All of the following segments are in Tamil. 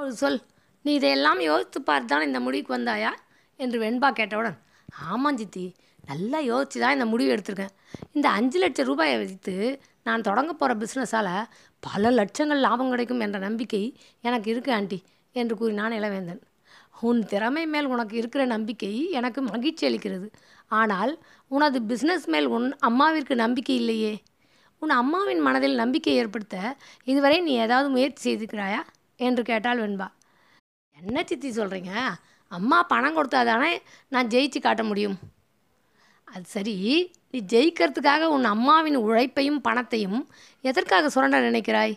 ஒரு சொல், நீ இதையெல்லாம் யோசித்து பார்த்துதான் இந்த முடிவுக்கு வந்தாயா என்று வெண்பா கேட்டவுடன், ஆமாம் சித்தி, நல்லா யோசித்து தான் இந்த முடிவு எடுத்திருக்கேன். இந்த 5 லட்சம் ரூபாயை வைத்து நான் தொடங்க போகிற பிஸ்னஸால் பல லட்சங்கள் லாபம் கிடைக்கும் என்ற நம்பிக்கை எனக்கு இருக்குது ஆண்டி என்று கூறினான் இளவேந்தன். உன் திறமை மேல் உனக்கு இருக்கிற நம்பிக்கை எனக்கு மகிழ்ச்சி அளிக்கிறது. ஆனால் உனது பிஸ்னஸ் மேல் உன் அம்மாவிற்கு நம்பிக்கை இல்லையே. உன் அம்மாவின் மனதில் நம்பிக்கை ஏற்படுத்த இதுவரை நீ ஏதாவது முயற்சி செய்திருக்கிறாயா என்று கேட்டாள் வெண்பா. என்ன சித்தி சொல்கிறீங்க, அம்மா பணம் கொடுத்தாதானே நான் ஜெயிச்சு காட்ட முடியும். அது சரி, நீ ஜெயிக்கிறதுக்காக உன் அம்மாவின் உழைப்பையும் பணத்தையும் எதற்காக சுரண்ட நினைக்கிறாய்?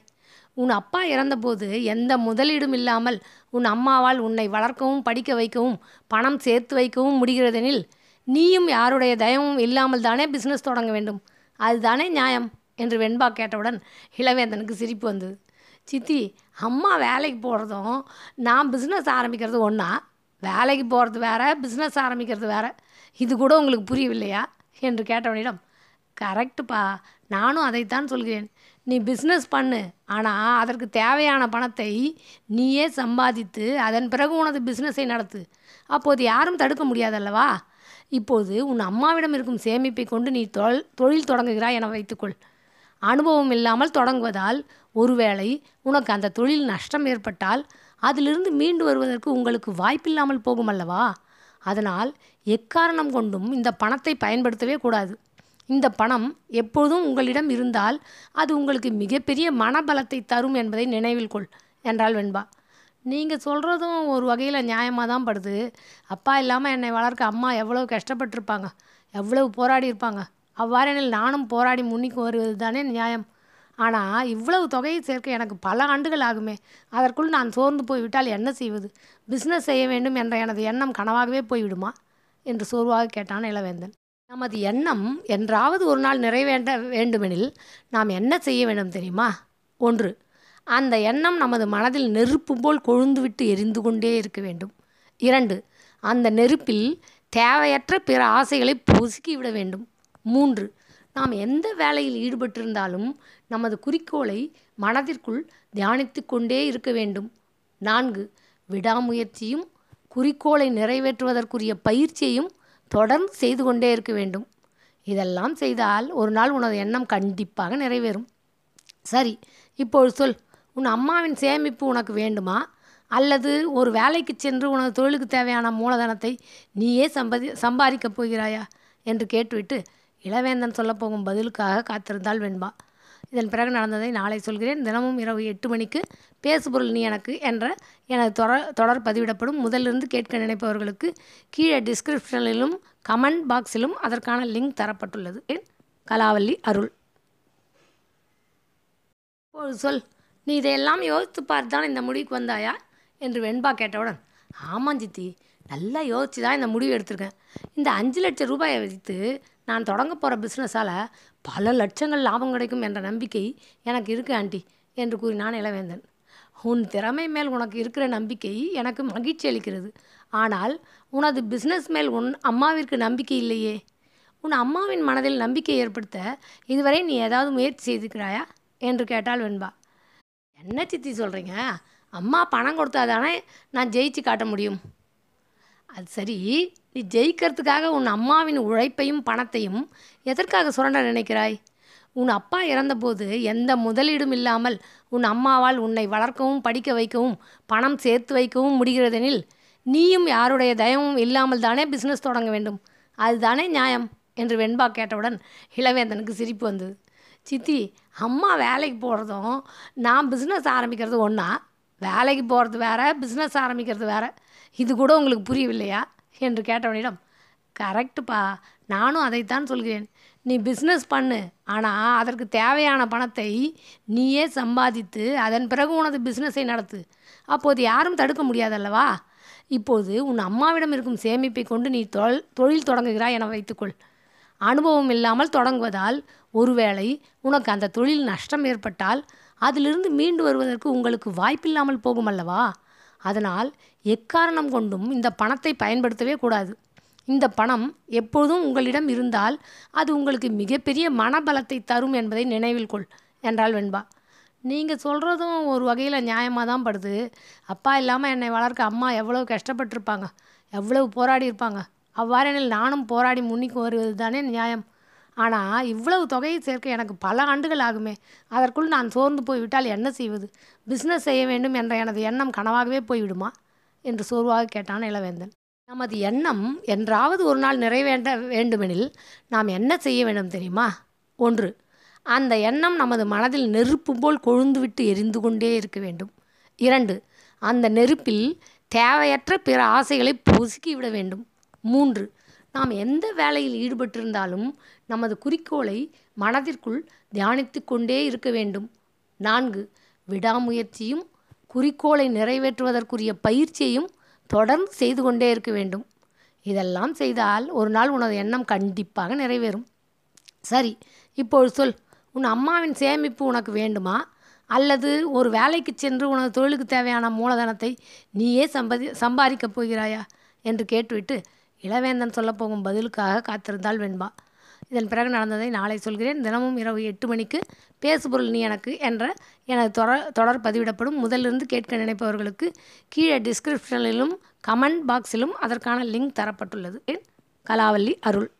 உன் அப்பா இறந்தபோது எந்த முதலீடும் இல்லாமல் உன் அம்மாவால் உன்னை வளர்க்கவும் படிக்க வைக்கவும் பணம் சேர்த்து வைக்கவும் முடிகிறதெனில் நீயும் யாருடைய தயமும் இல்லாமல் தானே பிஸ்னஸ் தொடங்க வேண்டும். அதுதானே நியாயம் என்று வெண்பா கேட்டவுடன் இளவேந்தனுக்கு சிரிப்பு வந்தது. சித்தி, அம்மா வேலைக்கு போகிறதும் நான் பிஸ்னஸ் ஆரம்பிக்கிறது ஒன்றா? வேலைக்கு போகிறது வேறு, பிஸ்னஸ் ஆரம்பிக்கிறது வேறு. இது கூட உங்களுக்கு புரியவில்லையா என்று கேட்டவனிடம், கரெக்டுப்பா, நானும் அதைத்தான் சொல்கிறேன். நீ பிஸ்னஸ் பண்ணு, ஆனால் அதற்கு தேவையான பணத்தை நீயே சம்பாதித்து அதன் பிறகு உனது பிஸ்னஸை நடத்து. அப்போது யாரும் தடுக்க முடியாதல்லவா? இப்போது உன் அம்மாவிடம் இருக்கும் சேமிப்பை கொண்டு நீ தொழில் தொடங்குகிறாய் என வைத்துக்கொள். அனுபவம் இல்லாமல் தொடங்குவதால் ஒருவேளை உனக்கு அந்த தொழில் நஷ்டம் ஏற்பட்டால் அதிலிருந்து மீண்டு வருவதற்கு உங்களுக்கு வாய்ப்பில்லாமல் போகும் அல்லவா? அதனால் எக்காரணம் கொண்டும் இந்த பணத்தை பயன்படுத்தவே கூடாது. இந்த பணம் எப்போதும் உங்களிடம் இருந்தால் அது உங்களுக்கு மிகப்பெரிய மனபலத்தை தரும் என்பதை நினைவில் கொள் என்றாள் வெண்பா. நீங்கள் சொல்கிறதும் ஒரு வகையில் நியாயமாக தான் படுது. அப்பா இல்லாமல் என்னை வளர்க்க அம்மா எவ்வளோ கஷ்டப்பட்டிருப்பாங்க, எவ்வளவு போராடி இருப்பாங்க. அவ்வாறெனில் நானும் போராடி முன்னிக்கு வருவது தானே நியாயம். ஆனால் இவ்வளவு தொகையை சேர்க்க எனக்கு பல ஆண்டுகள் ஆகுமே. அதற்குள் நான் சோர்ந்து போய்விட்டால் என்ன செய்வது? பிஸ்னஸ் செய்ய வேண்டும் என்ற எனது எண்ணம் கனவாகவே போய்விடுமா என்று சோர்வாக கேட்டான் இளவேந்தன். நமது எண்ணம் என்றாவது ஒரு நாள் நிறைவேற்ற வேண்டுமெனில் நாம் என்ன செய்ய வேண்டும் தெரியுமா? 1. அந்த எண்ணம் நமது மனதில் நெருப்பு போல் கொழுந்துவிட்டு எரிந்து கொண்டே இருக்க வேண்டும். 2. அந்த நெருப்பில் தேவையற்ற பிற ஆசைகளை பொசுக்கிவிட வேண்டும். 3. நாம் எந்த வேலையில் ஈடுபட்டிருந்தாலும் நமது குறிக்கோளை மனதிற்குள் தியானித்து கொண்டே இருக்க வேண்டும். 4. விடாமுயற்சியும் குறிக்கோளை நிறைவேற்றுவதற்குரிய பயிற்சியையும் தொடர்ந்து செய்து கொண்டே இருக்க வேண்டும். இதெல்லாம் செய்தால் ஒரு நாள் உனது எண்ணம் கண்டிப்பாக நிறைவேறும். சரி, இப்போது சொல், உன் அம்மாவின் சேமிப்பு உனக்கு வேண்டுமா, அல்லது ஒரு வேலைக்கு சென்று உனது தொழிலுக்கு தேவையான மூலதனத்தை நீயே சம்பாதிக்கப் போகிறாயா என்று கேட்டுவிட்டு இளவேந்தன் சொல்ல போகும் பதிலுக்காக காத்திருந்தாள் வெண்பா. இதன் பிறகு நடந்ததை நாளை சொல்கிறேன். தினமும் இரவு 8 மணிக்கு பேசுபொருள் நீ எனக்கு என்ற எனது தொடர் பதிவிடப்படும். முதலிருந்து கேட்க நினைப்பவர்களுக்கு கீழே டிஸ்கிரிப்ஷனிலும் கமெண்ட் பாக்ஸிலும் அதற்கான லிங்க் தரப்பட்டுள்ளது. கலாவல்லி அருள். ஒரு சொல், நீ இதையெல்லாம் யோசித்து பார்த்துதான் இந்த முடிவுக்கு வந்தாயா என்று வெண்பா கேட்டவுடன், ஆமாம் சித்தி, நல்லா யோசித்து தான் இந்த முடிவு எடுத்திருக்கேன். இந்த 5 லட்சம் ரூபாயை வைத்து நான் தொடங்க போகிற பிஸ்னஸால் பல லட்சங்கள் லாபம் கிடைக்கும் என்ற நம்பிக்கை எனக்கு இருக்குது ஆண்டி என்று கூறினான் இளவேந்தன். உன் திறமை மேல் உனக்கு இருக்கிற நம்பிக்கை எனக்கு மகிழ்ச்சி அளிக்கிறது. ஆனால் உனது பிஸ்னஸ் மேல் உன் அம்மாவிற்கு நம்பிக்கை இல்லையே. உன் அம்மாவின் மனதில் நம்பிக்கை ஏற்படுத்த இதுவரை நீ ஏதாவது முயற்சி செய்திருக்கிறாயா என்று கேட்டாள் வெண்பா. என்ன சித்தி சொல்கிறீங்க, அம்மா பணம் கொடுத்தாதானே நான் ஜெயிச்சு காட்ட முடியும். அது சரி, நீ ஜெயிக்கிறதுக்காக உன் அம்மாவின் உழைப்பையும் பணத்தையும் எதற்காக சுரண்ட நினைக்கிறாய்? உன் அப்பா இறந்தபோது எந்த முதலீடும் இல்லாமல் உன் அம்மாவால் உன்னை வளர்க்கவும் படிக்க வைக்கவும் பணம் சேர்த்து வைக்கவும் முடிகிறதெனில் நீயும் யாருடைய தயமும் இல்லாமல் தானே பிஸ்னஸ் தொடங்க வேண்டும். அதுதானே நியாயம் என்று வெண்பா கேட்டவுடன் இளவேந்தனுக்கு சிரிப்பு வந்தது. சித்தி, அம்மா வேலைக்கு போகிறதும் நான் பிஸ்னஸ் ஆரம்பிக்கிறது ஒன்றா? வேலைக்கு போகிறது வேறு, பிஸ்னஸ் ஆரம்பிக்கிறது வேறு. இது கூட உங்களுக்கு புரியவில்லையா என்று கேட்டவனிடம், கரெக்டுப்பா, நானும் அதைத்தான் சொல்கிறேன். நீ பிஸ்னஸ் பண்ணு, ஆனால் அதற்கு தேவையான பணத்தை நீயே சம்பாதித்து அதன் பிறகு உனது பிஸ்னஸை நடத்து. அப்போது யாரும் தடுக்க முடியாதல்லவா? இப்போது உன் அம்மாவிடம் இருக்கும் சேமிப்பை கொண்டு நீ தொழில் தொடங்குகிறாய் என வைத்துக்கொள். அனுபவம் இல்லாமல் தொடங்குவதால் ஒருவேளை உனக்கு அந்த தொழில் நஷ்டம் ஏற்பட்டால் அதிலிருந்து மீண்டு வருவதற்கு உங்களுக்கு வாய்ப்பில்லாமல் போகும் அல்லவா? அதனால் எக்காரணம் கொண்டும் இந்த பணத்தை பயன்படுத்தவே கூடாது. இந்த பணம் எப்போதும் உங்களிடம் இருந்தால் அது உங்களுக்கு மிகப்பெரிய மனபலத்தை தரும் என்பதை நினைவில் கொள் என்றாள் வெண்பா. நீங்கள் சொல்கிறதும் ஒரு வகையில் நியாயமாக தான் படுது. அப்பா இல்லாமல் என்னை வளர்க்க அம்மா எவ்வளோ கஷ்டப்பட்டிருப்பாங்க, எவ்வளவு போராடி இருப்பாங்க. அவ்வாறு எண்ணில் நானும் போராடி முன்னிக்கு வருவது தானே நியாயம். ஆனால் இவ்வளவு தொகையை சேர்க்க எனக்கு பல ஆண்டுகள் ஆகுமே. அதற்குள் நான் சோர்ந்து போய்விட்டால் என்ன செய்வது? பிஸ்னஸ் செய்ய வேண்டும் என்ற எனது எண்ணம் கனவாகவே போய்விடுமா என்று சோர்வாக கேட்டான் இளவேந்தன். நமது எண்ணம் என்றாவது ஒரு நாள் நிறைவேற்ற வேண்டுமெனில் நாம் என்ன செய்ய வேண்டும் தெரியுமா? 1. அந்த எண்ணம் நமது மனதில் நெருப்பு போல் கொழுந்துவிட்டு எரிந்து கொண்டே இருக்க வேண்டும். 2. அந்த நெருப்பில் தேவையற்ற பிற ஆசைகளை பொசுக்கிவிட வேண்டும். 3. நாம் எந்த வேலையில் ஈடுபட்டிருந்தாலும் நமது குறிக்கோளை மனதிற்குள் தியானித்து கொண்டே இருக்க வேண்டும். 4. விடாமுயற்சியும் குறிக்கோளை நிறைவேற்றுவதற்குரிய பயிற்சியையும் தொடர்ந்து செய்து கொண்டே இருக்க வேண்டும். இதெல்லாம் செய்தால் ஒரு நாள் உனது எண்ணம் கண்டிப்பாக நிறைவேறும். சரி, இப்போது சொல், உன் அம்மாவின் சேமிப்பு உனக்கு வேண்டுமா, அல்லது ஒரு வேலைக்கு சென்று உனது தொழிலுக்கு தேவையான மூலதனத்தை நீயே சம்பாதிக்கப் போகிறாயா என்று கேட்டுவிட்டு இளவேந்தன் சொல்லப்போகும் பதிலுக்காக காத்திருந்தாள் வெண்பா. இதன் பிறகு நடந்ததை நாளை சொல்கிறேன். தினமும் இரவு 8 மணிக்கு பேசுபொருள் நீ எனக்கு என்ற எனது தொடர் பதிவிடப்படும். முதலிருந்து கேட்க நினைப்பவர்களுக்கு கீழே டிஸ்கிரிப்ஷனிலும் கமெண்ட் பாக்ஸிலும் அதற்கான லிங்க் தரப்பட்டுள்ளது. கலாவல்லி அருள்.